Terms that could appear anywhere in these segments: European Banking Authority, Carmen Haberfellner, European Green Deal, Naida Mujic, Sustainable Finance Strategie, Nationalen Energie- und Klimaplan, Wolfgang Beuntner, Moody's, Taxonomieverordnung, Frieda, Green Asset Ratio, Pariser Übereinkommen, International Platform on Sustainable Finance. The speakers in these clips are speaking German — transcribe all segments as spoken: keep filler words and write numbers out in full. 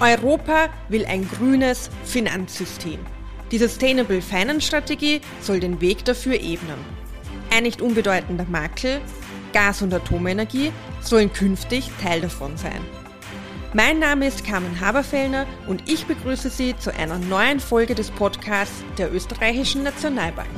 Europa will ein grünes Finanzsystem. Die Sustainable Finance Strategie soll den Weg dafür ebnen. Ein nicht unbedeutender Makel, Gas- und Atomenergie, sollen künftig Teil davon sein. Mein Name ist Carmen Haberfellner und ich begrüße Sie zu einer neuen Folge des Podcasts der Österreichischen Nationalbank.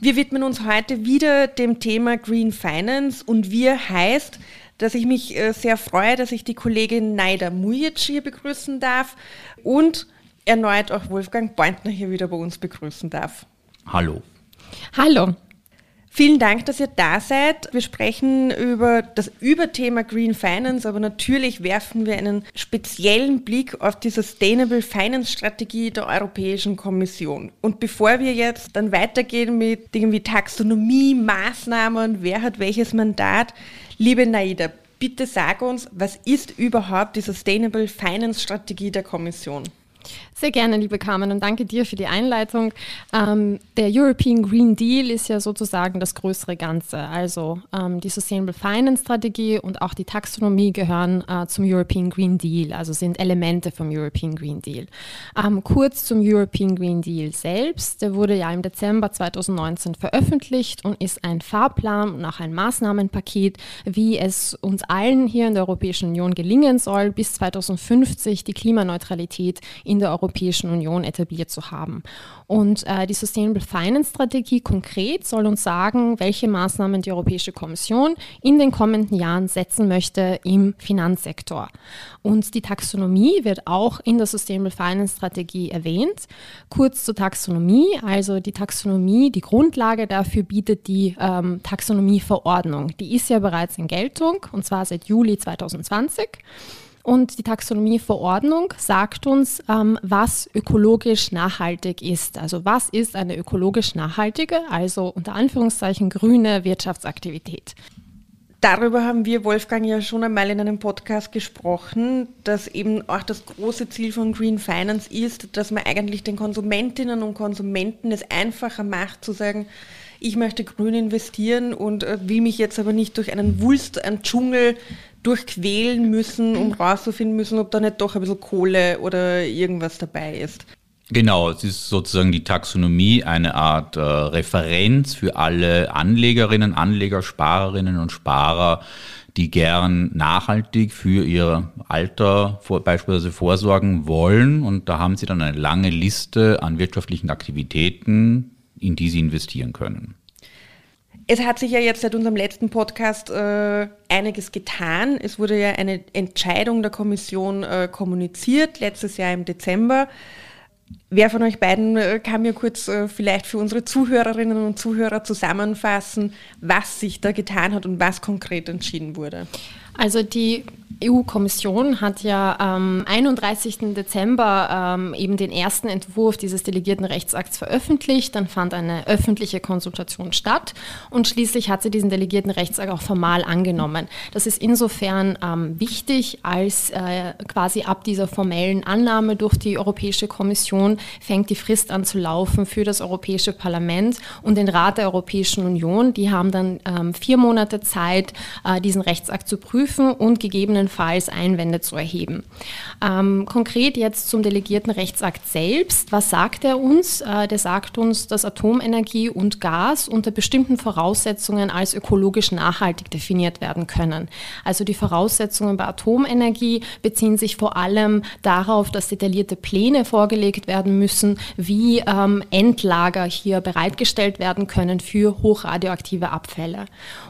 Wir widmen uns heute wieder dem Thema Green Finance und wir heißt, dass ich mich sehr freue, dass ich die Kollegin Naida Mujic hier begrüßen darf und erneut auch Wolfgang Beuntner hier wieder bei uns begrüßen darf. Hallo. Hallo. Vielen Dank, dass ihr da seid. Wir sprechen über das Überthema Green Finance, aber natürlich werfen wir einen speziellen Blick auf die Sustainable Finance Strategie der Europäischen Kommission. Und bevor wir jetzt dann weitergehen mit irgendwie Taxonomie, Maßnahmen, wer hat welches Mandat, liebe Naida, bitte sag uns, was ist überhaupt die Sustainable Finance Strategie der Kommission? Sehr gerne, liebe Carmen, und danke dir für die Einleitung. Ähm, der European Green Deal ist ja sozusagen das größere Ganze. Also ähm, die Sustainable Finance Strategie und auch die Taxonomie gehören äh, zum European Green Deal, also sind Elemente vom European Green Deal. Ähm, kurz zum European Green Deal selbst. Der wurde ja im Dezember zweitausendneunzehn veröffentlicht und ist ein Fahrplan und auch ein Maßnahmenpaket, wie es uns allen hier in der Europäischen Union gelingen soll, bis zweitausendfünfzig die Klimaneutralität in der Europäischen Union etabliert zu haben. Und äh, die Sustainable Finance Strategie konkret soll uns sagen, welche Maßnahmen die Europäische Kommission in den kommenden Jahren setzen möchte im Finanzsektor. Und die Taxonomie wird auch in der Sustainable Finance Strategie erwähnt. Kurz zur Taxonomie, also die Taxonomie, die Grundlage dafür bietet die ähm, Taxonomieverordnung. Die ist ja bereits in Geltung, und zwar seit Juli zweitausendzwanzig. Und die Taxonomieverordnung sagt uns, ähm, was ökologisch nachhaltig ist. Also was ist eine ökologisch nachhaltige, also unter Anführungszeichen grüne Wirtschaftsaktivität? Darüber haben wir, Wolfgang, ja schon einmal in einem Podcast gesprochen, dass eben auch das große Ziel von Green Finance ist, dass man eigentlich den Konsumentinnen und Konsumenten es einfacher macht, zu sagen, ich möchte grün investieren und will mich jetzt aber nicht durch einen Wulst, einen Dschungel durchquälen müssen, um rauszufinden müssen, ob da nicht doch ein bisschen Kohle oder irgendwas dabei ist. Genau, es ist sozusagen die Taxonomie eine Art äh, Referenz für alle Anlegerinnen, Anleger, Sparerinnen und Sparer, die gern nachhaltig für ihr Alter vor, beispielsweise vorsorgen wollen. Und da haben sie dann eine lange Liste an wirtschaftlichen Aktivitäten, in die sie investieren können. Es hat sich ja jetzt seit unserem letzten Podcast äh, einiges getan. Es wurde ja eine Entscheidung der Kommission äh, kommuniziert, letztes Jahr im Dezember. Wer von euch beiden äh, kann mir kurz äh, vielleicht für unsere Zuhörerinnen und Zuhörer zusammenfassen, was sich da getan hat und was konkret entschieden wurde? Also die E U-Kommission hat ja am ähm, einunddreißigsten Dezember ähm, eben den ersten Entwurf dieses delegierten Rechtsakts veröffentlicht. Dann fand eine öffentliche Konsultation statt und schließlich hat sie diesen delegierten Rechtsakt auch formal angenommen. Das ist insofern ähm, wichtig, als äh, quasi ab dieser formellen Annahme durch die Europäische Kommission fängt die Frist an zu laufen für das Europäische Parlament und den Rat der Europäischen Union. Die haben dann ähm, vier Monate Zeit, äh, diesen Rechtsakt zu prüfen und gegebenenfalls Einwände zu erheben. Ähm, konkret jetzt zum delegierten Rechtsakt selbst. Was sagt er uns? Äh, der sagt uns, dass Atomenergie und Gas unter bestimmten Voraussetzungen als ökologisch nachhaltig definiert werden können. Also die Voraussetzungen bei Atomenergie beziehen sich vor allem darauf, dass detaillierte Pläne vorgelegt werden müssen, wie ähm, Endlager hier bereitgestellt werden können für hochradioaktive Abfälle.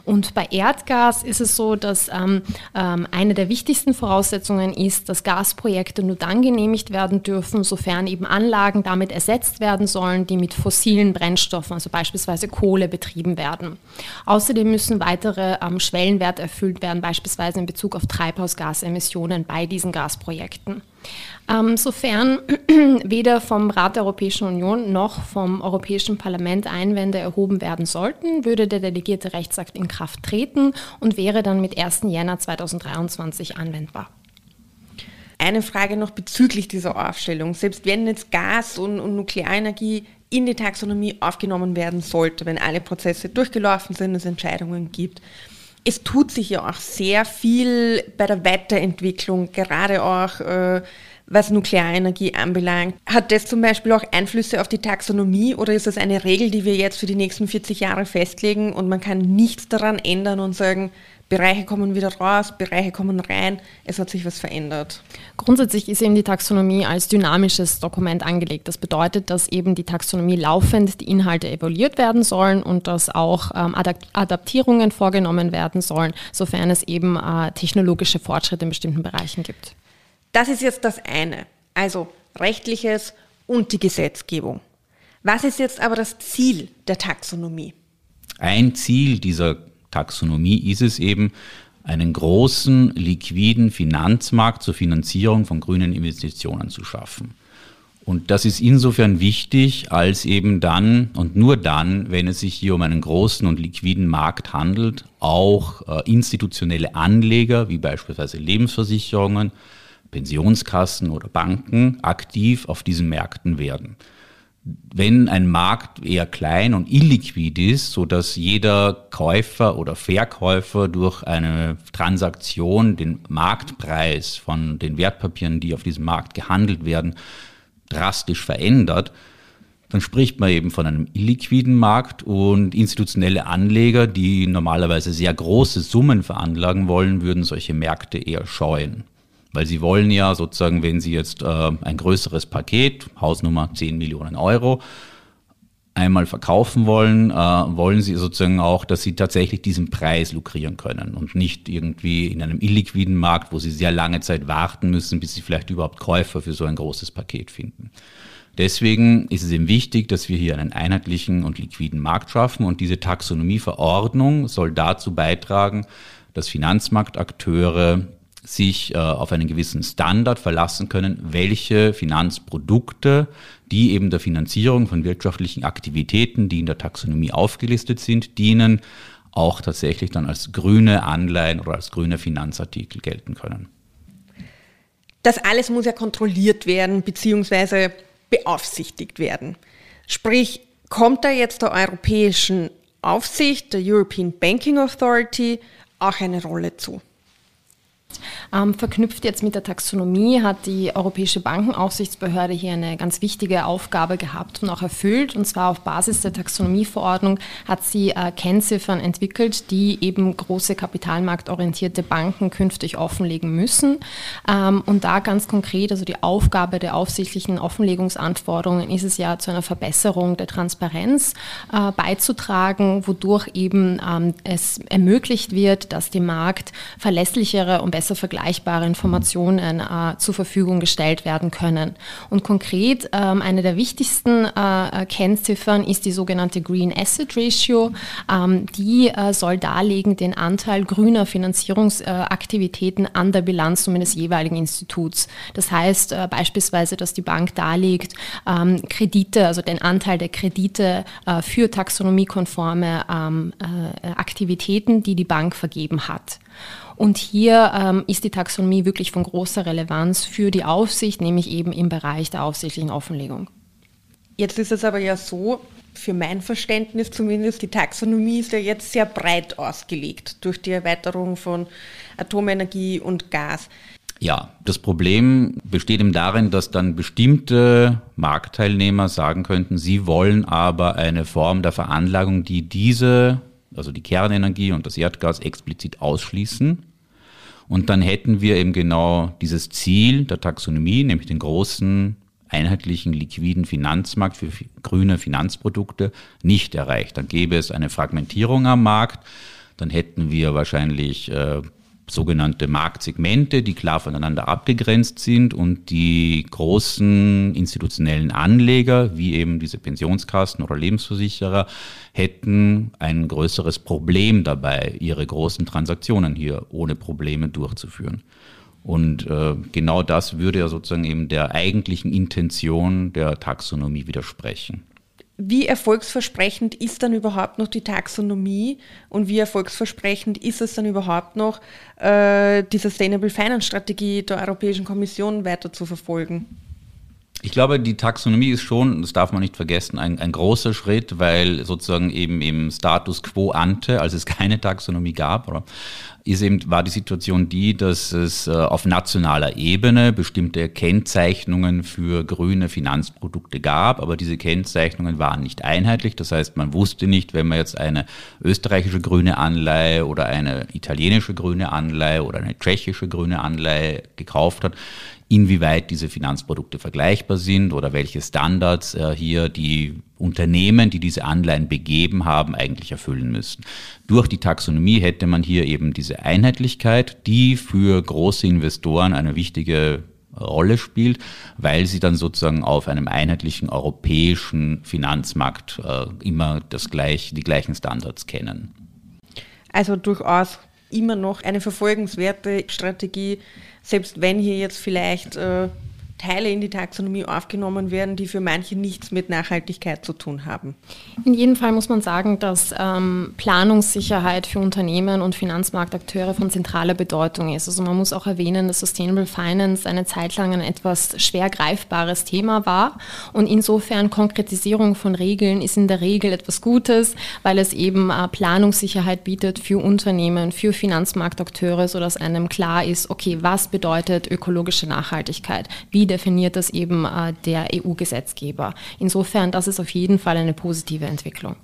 Und bei Erdgas ist es so, dass ähm, eine der wichtigsten Voraussetzungen ist, dass Gasprojekte nur dann genehmigt werden dürfen, sofern eben Anlagen damit ersetzt werden sollen, die mit fossilen Brennstoffen, also beispielsweise Kohle, betrieben werden. Außerdem müssen weitere ähm, Schwellenwerte erfüllt werden, beispielsweise in Bezug auf Treibhausgasemissionen bei diesen Gasprojekten. Ähm, sofern weder vom Rat der Europäischen Union noch vom Europäischen Parlament Einwände erhoben werden sollten, würde der delegierte Rechtsakt in Kraft treten und wäre dann mit ersten Jänner zweitausenddreiundzwanzig anwendbar. Eine Frage noch bezüglich dieser Aufstellung. Selbst wenn jetzt Gas und, und Nuklearenergie in die Taxonomie aufgenommen werden sollte, wenn alle Prozesse durchgelaufen sind, es Entscheidungen gibt, es tut sich ja auch sehr viel bei der Weiterentwicklung, gerade auch äh, was Nuklearenergie anbelangt. Hat das zum Beispiel auch Einflüsse auf die Taxonomie oder ist das eine Regel, die wir jetzt für die nächsten vierzig Jahre festlegen und man kann nichts daran ändern und sagen, Bereiche kommen wieder raus, Bereiche kommen rein, es hat sich was verändert? Grundsätzlich ist eben die Taxonomie als dynamisches Dokument angelegt. Das bedeutet, dass eben die Taxonomie laufend die Inhalte evaluiert werden sollen und dass auch ähm, Adaptierungen vorgenommen werden sollen, sofern es eben äh, technologische Fortschritte in bestimmten Bereichen gibt. Das ist jetzt das eine, also Rechtliches und die Gesetzgebung. Was ist jetzt aber das Ziel der Taxonomie? Ein Ziel dieser Taxonomie ist es eben, einen großen, liquiden Finanzmarkt zur Finanzierung von grünen Investitionen zu schaffen. Und das ist insofern wichtig, als eben dann und nur dann, wenn es sich hier um einen großen und liquiden Markt handelt, auch äh, institutionelle Anleger, wie beispielsweise Lebensversicherungen, Pensionskassen oder Banken, aktiv auf diesen Märkten werden. Wenn ein Markt eher klein und illiquid ist, sodass jeder Käufer oder Verkäufer durch eine Transaktion den Marktpreis von den Wertpapieren, die auf diesem Markt gehandelt werden, drastisch verändert, dann spricht man eben von einem illiquiden Markt, und institutionelle Anleger, die normalerweise sehr große Summen veranlagen wollen, würden solche Märkte eher scheuen. Weil sie wollen ja sozusagen, wenn sie jetzt äh, ein größeres Paket, Hausnummer zehn Millionen Euro, einmal verkaufen wollen, äh, wollen sie sozusagen auch, dass sie tatsächlich diesen Preis lukrieren können und nicht irgendwie in einem illiquiden Markt, wo sie sehr lange Zeit warten müssen, bis sie vielleicht überhaupt Käufer für so ein großes Paket finden. Deswegen ist es eben wichtig, dass wir hier einen einheitlichen und liquiden Markt schaffen, und diese Taxonomieverordnung soll dazu beitragen, dass Finanzmarktakteure sich äh, auf einen gewissen Standard verlassen können, welche Finanzprodukte, die eben der Finanzierung von wirtschaftlichen Aktivitäten, die in der Taxonomie aufgelistet sind, dienen, auch tatsächlich dann als grüne Anleihen oder als grüne Finanzartikel gelten können. Das alles muss ja kontrolliert werden bzw. beaufsichtigt werden. Sprich, kommt da jetzt der europäischen Aufsicht, der European Banking Authority, auch eine Rolle zu? Ähm, verknüpft jetzt mit der Taxonomie hat die Europäische Bankenaufsichtsbehörde hier eine ganz wichtige Aufgabe gehabt und auch erfüllt. Und zwar auf Basis der Taxonomieverordnung hat sie äh, Kennziffern entwickelt, die eben große kapitalmarktorientierte Banken künftig offenlegen müssen. Ähm, und da ganz konkret, also die Aufgabe der aufsichtlichen Offenlegungsanforderungen ist es ja, zu einer Verbesserung der Transparenz äh, beizutragen, wodurch eben ähm, es ermöglicht wird, dass dem Markt verlässlichere und besser Besser vergleichbare Informationen äh, zur Verfügung gestellt werden können. Und konkret ähm, eine der wichtigsten äh, Kennziffern ist die sogenannte Green Asset Ratio. Ähm, die äh, soll darlegen den Anteil grüner Finanzierungsaktivitäten äh, an der Bilanzsumme des jeweiligen Instituts. Das heißt äh, beispielsweise, dass die Bank darlegt, ähm, Kredite, also den Anteil der Kredite äh, für taxonomiekonforme ähm, äh, Aktivitäten, die die Bank vergeben hat. Und hier ähm, ist die Taxonomie wirklich von großer Relevanz für die Aufsicht, nämlich eben im Bereich der aufsichtlichen Offenlegung. Jetzt ist es aber ja so, für mein Verständnis zumindest, die Taxonomie ist ja jetzt sehr breit ausgelegt durch die Erweiterung von Atomenergie und Gas. Ja, das Problem besteht eben darin, dass dann bestimmte Marktteilnehmer sagen könnten, sie wollen aber eine Form der Veranlagung, die diese, also die Kernenergie und das Erdgas explizit ausschließen. Und dann hätten wir eben genau dieses Ziel der Taxonomie, nämlich den großen, einheitlichen, liquiden Finanzmarkt für grüne Finanzprodukte, nicht erreicht. Dann gäbe es eine Fragmentierung am Markt, dann hätten wir wahrscheinlich äh, sogenannte Marktsegmente, die klar voneinander abgegrenzt sind, und die großen institutionellen Anleger, wie eben diese Pensionskassen oder Lebensversicherer, hätten ein größeres Problem dabei, ihre großen Transaktionen hier ohne Probleme durchzuführen. Und äh, genau das würde ja sozusagen eben der eigentlichen Intention der Taxonomie widersprechen. Wie erfolgsversprechend ist dann überhaupt noch die Taxonomie, und wie erfolgsversprechend ist es dann überhaupt noch, die Sustainable Finance Strategie der Europäischen Kommission weiter zu verfolgen? Ich glaube, die Taxonomie ist schon, das darf man nicht vergessen, ein, ein großer Schritt, weil sozusagen eben im Status quo ante, als es keine Taxonomie gab, oder, ist eben, war die Situation die, dass es äh, auf nationaler Ebene bestimmte Kennzeichnungen für grüne Finanzprodukte gab, aber diese Kennzeichnungen waren nicht einheitlich. Das heißt, man wusste nicht, wenn man jetzt eine österreichische grüne Anleihe oder eine italienische grüne Anleihe oder eine tschechische grüne Anleihe gekauft hat, inwieweit diese Finanzprodukte vergleichbar sind oder welche Standards äh, hier die Unternehmen, die diese Anleihen begeben haben, eigentlich erfüllen müssen. Durch die Taxonomie hätte man hier eben diese Einheitlichkeit, die für große Investoren eine wichtige Rolle spielt, weil sie dann sozusagen auf einem einheitlichen europäischen Finanzmarkt äh, immer das gleich, die gleichen Standards kennen. Also durchaus immer noch eine verfolgenswerte Strategie, selbst wenn hier jetzt vielleicht äh, Teile in die Taxonomie aufgenommen werden, die für manche nichts mit Nachhaltigkeit zu tun haben. In jedem Fall muss man sagen, dass ähm, Planungssicherheit für Unternehmen und Finanzmarktakteure von zentraler Bedeutung ist. Also man muss auch erwähnen, dass Sustainable Finance eine Zeit lang ein etwas schwer greifbares Thema war und insofern Konkretisierung von Regeln ist in der Regel etwas Gutes, weil es eben äh, Planungssicherheit bietet für Unternehmen, für Finanzmarktakteure, sodass einem klar ist, okay, was bedeutet ökologische Nachhaltigkeit? Wie definiert das eben äh, der E U-Gesetzgeber. Insofern, das ist auf jeden Fall eine positive Entwicklung.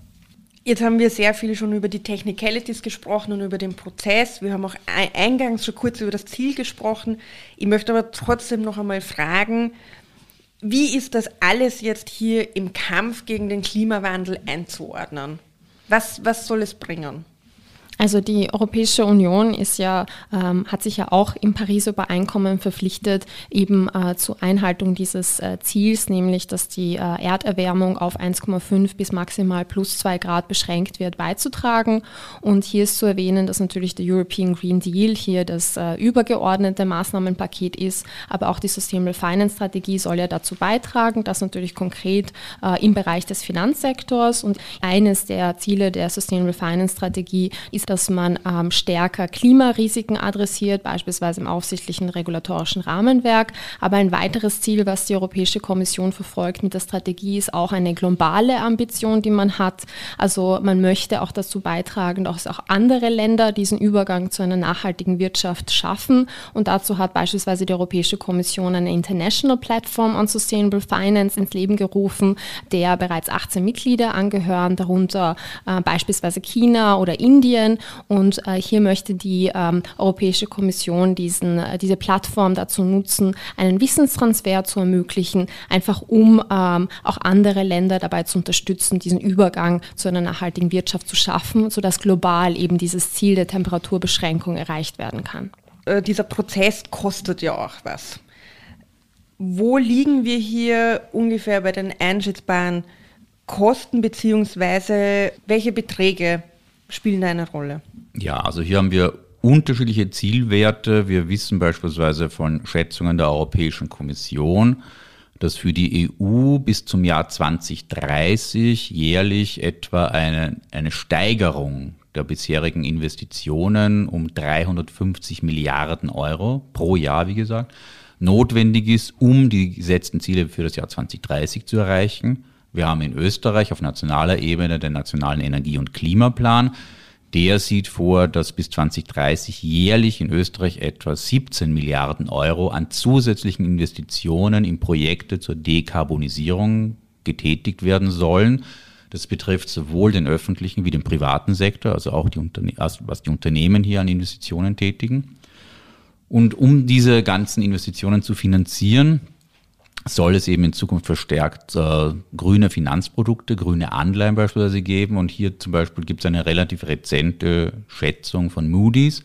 Jetzt haben wir sehr viel schon über die Technicalities gesprochen und über den Prozess. Wir haben auch eingangs schon kurz über das Ziel gesprochen. Ich möchte aber trotzdem noch einmal fragen, wie ist das alles jetzt hier im Kampf gegen den Klimawandel einzuordnen? Was, was soll es bringen? Also die Europäische Union ist ja, ähm, hat sich ja auch im Pariser Übereinkommen verpflichtet, eben äh, zur Einhaltung dieses äh, Ziels, nämlich dass die äh, Erderwärmung auf eins Komma fünf bis maximal plus zwei Grad beschränkt wird, beizutragen. Und hier ist zu erwähnen, dass natürlich der European Green Deal hier das äh, übergeordnete Maßnahmenpaket ist, aber auch die Sustainable Finance Strategie soll ja dazu beitragen, das natürlich konkret äh, im Bereich des Finanzsektors. Und eines der Ziele der Sustainable Finance Strategie ist, dass man ähm, stärker Klimarisiken adressiert, beispielsweise im aufsichtlichen regulatorischen Rahmenwerk. Aber ein weiteres Ziel, was die Europäische Kommission verfolgt mit der Strategie, ist auch eine globale Ambition, die man hat. Also man möchte auch dazu beitragen, dass auch andere Länder diesen Übergang zu einer nachhaltigen Wirtschaft schaffen. Und dazu hat beispielsweise die Europäische Kommission eine International Platform on Sustainable Finance ins Leben gerufen, der bereits achtzehn Mitglieder angehören, darunter äh, beispielsweise China oder Indien. Und äh, hier möchte die ähm, Europäische Kommission diesen, äh, diese Plattform dazu nutzen, einen Wissenstransfer zu ermöglichen, einfach um ähm, auch andere Länder dabei zu unterstützen, diesen Übergang zu einer nachhaltigen Wirtschaft zu schaffen, sodass global eben dieses Ziel der Temperaturbeschränkung erreicht werden kann. Äh, dieser Prozess kostet ja auch was. Wo liegen wir hier ungefähr bei den einschätzbaren Kosten, beziehungsweise welche Beträge spielen eine Rolle? Ja, also hier haben wir unterschiedliche Zielwerte. Wir wissen beispielsweise von Schätzungen der Europäischen Kommission, dass für die E U bis zum Jahr zwanzig dreißig jährlich etwa eine, eine Steigerung der bisherigen Investitionen um dreihundertfünfzig Milliarden Euro pro Jahr, wie gesagt, notwendig ist, um die gesetzten Ziele für das Jahr zwanzig dreißig zu erreichen. Wir haben in Österreich auf nationaler Ebene den Nationalen Energie- und Klimaplan. Der sieht vor, dass bis zwanzig dreißig jährlich in Österreich etwa siebzehn Milliarden Euro an zusätzlichen Investitionen in Projekte zur Dekarbonisierung getätigt werden sollen. Das betrifft sowohl den öffentlichen wie den privaten Sektor, also auch die Unterne- was die Unternehmen hier an Investitionen tätigen. Und um diese ganzen Investitionen zu finanzieren, soll es eben in Zukunft verstärkt äh, grüne Finanzprodukte, grüne Anleihen beispielsweise geben. Und hier zum Beispiel gibt es eine relativ rezente Schätzung von Moody's,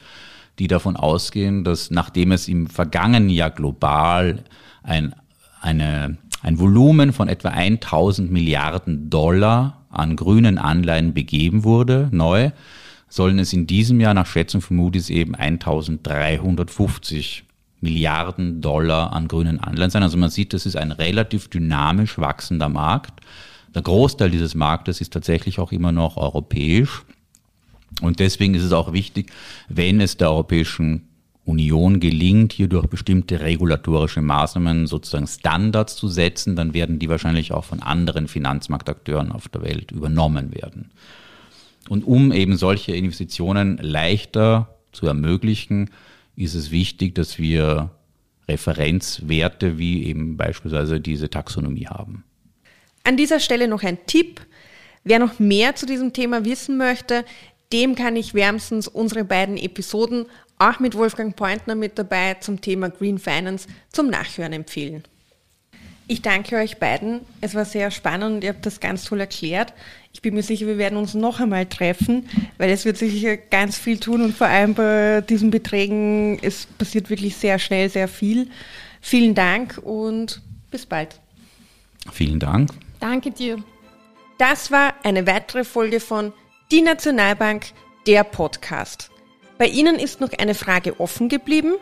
die davon ausgehen, dass nachdem es im vergangenen Jahr global ein, eine, ein Volumen von etwa tausend Milliarden Dollar an grünen Anleihen begeben wurde, neu, sollen es in diesem Jahr nach Schätzung von Moody's eben eintausenddreihundertfünfzig Milliarden Dollar an grünen Anleihen sein. Also man sieht, das ist ein relativ dynamisch wachsender Markt. Der Großteil dieses Marktes ist tatsächlich auch immer noch europäisch. Und deswegen ist es auch wichtig, wenn es der Europäischen Union gelingt, hier durch bestimmte regulatorische Maßnahmen sozusagen Standards zu setzen, dann werden die wahrscheinlich auch von anderen Finanzmarktakteuren auf der Welt übernommen werden. Und um eben solche Investitionen leichter zu ermöglichen, ist es wichtig, dass wir Referenzwerte wie eben beispielsweise diese Taxonomie haben. An dieser Stelle noch ein Tipp. Wer noch mehr zu diesem Thema wissen möchte, dem kann ich wärmstens unsere beiden Episoden, auch mit Wolfgang Beuntner mit dabei, zum Thema Green Finance zum Nachhören empfehlen. Ich danke euch beiden. Es war sehr spannend und ihr habt das ganz toll erklärt. Ich bin mir sicher, wir werden uns noch einmal treffen, weil es wird sicher ganz viel tun und vor allem bei diesen Beträgen, es passiert wirklich sehr schnell, sehr viel. Vielen Dank und bis bald. Vielen Dank. Danke dir. Das war eine weitere Folge von Die Nationalbank, der Podcast. Bei Ihnen ist noch eine Frage offen geblieben?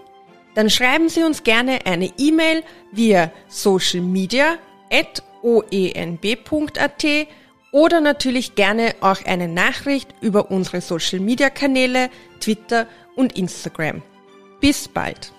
Dann schreiben Sie uns gerne eine E-Mail via social media at o e n b punkt a t oder natürlich gerne auch eine Nachricht über unsere Social-Media-Kanäle, Twitter und Instagram. Bis bald!